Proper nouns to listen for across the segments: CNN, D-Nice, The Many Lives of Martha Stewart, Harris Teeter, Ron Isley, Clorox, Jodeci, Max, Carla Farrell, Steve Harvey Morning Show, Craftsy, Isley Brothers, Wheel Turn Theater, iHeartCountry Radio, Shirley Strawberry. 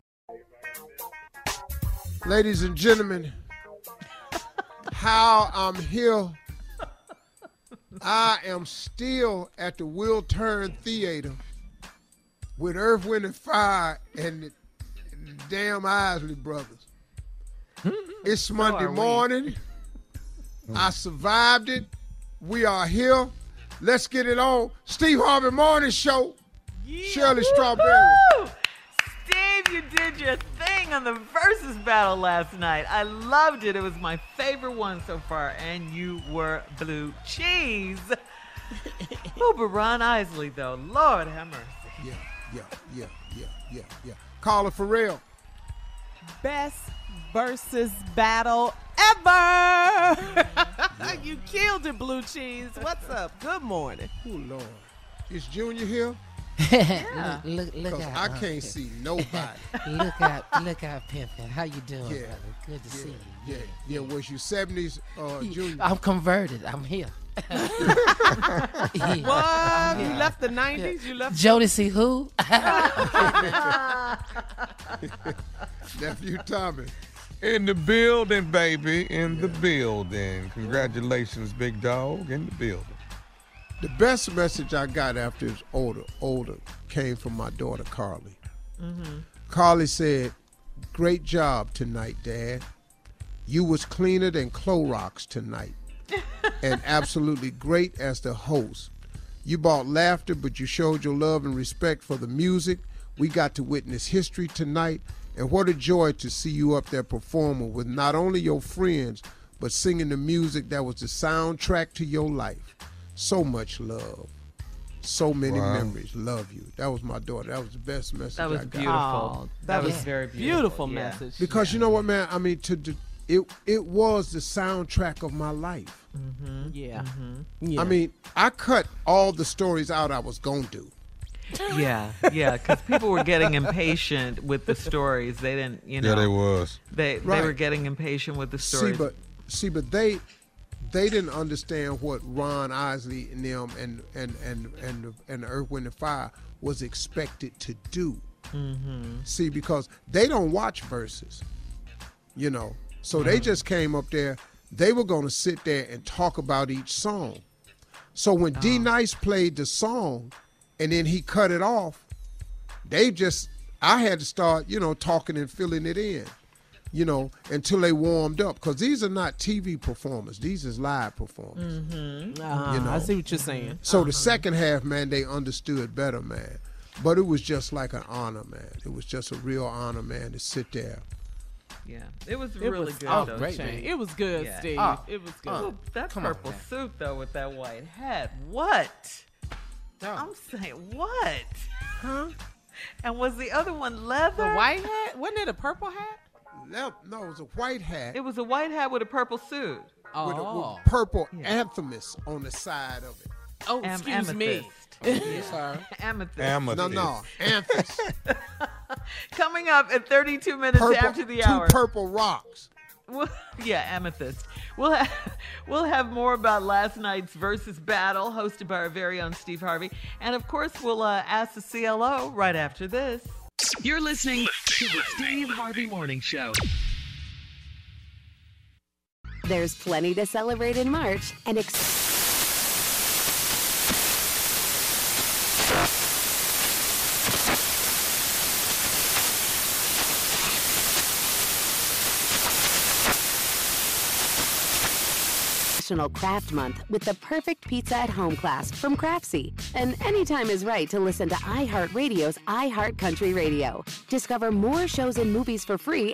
Ladies and gentlemen, how I'm here. I am still at the Wheel Turn Theater with Earth, Wind, and Fire and the damn Isley Brothers. It's Monday morning. I survived it. We are here. Let's get it on. Steve Harvey Morning Show. Yeah. Shirley Strawberry. Steve, you did your thing on the versus battle last night. I loved it. It was my favorite one so far. And you were blue cheese. Oh, but Ron Isley, though. Lord have mercy. Yeah. Carla Farrell. Best versus battle ever. Yeah. You killed it, blue cheese. What's up? Good morning. Oh, Lord. Is Junior here? Yeah. Look out! I can't see nobody. look out, pimpin'. How you doing, brother? Good to see you. Yeah. Was you 70s, Junior? I'm converted. I'm here. What? You left the 90s? You left Jodeci who? Nephew Tommy. In the building, baby. In the building. Congratulations, big dog. In the building. The best message I got after it's older came from my daughter, Carly. Mm-hmm. Carly said, "Great job tonight, Dad. You was cleaner than Clorox tonight and absolutely great as the host. You brought laughter, but you showed your love and respect for the music. We got to witness history tonight, and what a joy to see you up there performing with not only your friends, but singing the music that was the soundtrack to your life. So much love. So many memories. Love you." That was my daughter. That was the best message I got. That was beautiful. Oh, that was very beautiful message. Because you know what, man? I mean, it was the soundtrack of my life. Mm-hmm. Yeah. Mm-hmm. I mean, I cut all the stories out I was going to do. Yeah, because people were getting impatient with the stories. They didn't, you know. Yeah, they was. They were getting impatient with the stories. See, but they... they didn't understand what Ron Isley and them and the Earth, Wind, and Fire was expected to do. Mm-hmm. See, because they don't watch verses, you know. So they just came up there. They were going to sit there and talk about each song. So when D-Nice played the song and then he cut it off, they just, I had to start, you know, talking and filling it in, you know, until they warmed up. Because these are not TV performers. These is live performers. Mm-hmm. You know? I see what you're saying. So the second half, man, they understood better, man. But it was just like an honor, man. It was just a real honor, man, to sit there. Yeah, it was really good. Oh, great, man. It was good, Steve. It was good. Ooh, that purple suit, though, with that white hat. What? I'm saying, what? Huh? And was the other one leather? The white hat? Wasn't it a purple hat? No, it was a white hat. It was a white hat with a purple suit. Oh. With purple amethyst on the side of it. Oh, excuse me. Yeah. Sorry. Amethyst. No, amethyst. Coming up at 32 minutes after the hour. Two purple rocks. Amethyst. We'll have more about last night's versus battle hosted by our very own Steve Harvey. And, of course, we'll ask the CLO right after this. You're listening to the Steve Harvey Morning Show. There's plenty to celebrate in March and Craft Month with the perfect pizza at home class from Craftsy. And anytime is right to listen to iHeartRadio's iHeartCountry Radio. Discover more shows and movies for free.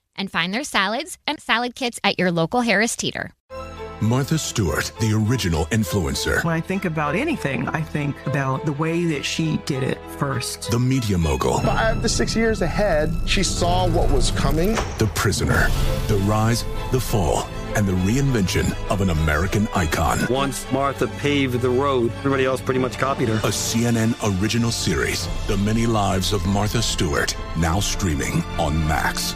and find their salads and salad kits at your local Harris Teeter. Martha Stewart, the original influencer. When I think about anything, I think about the way that she did it first. The media mogul. 5 to 6 years ahead, she saw what was coming. The prisoner, the rise, the fall, and the reinvention of an American icon. Once Martha paved the road, everybody else pretty much copied her. A CNN original series, The Many Lives of Martha Stewart, now streaming on Max.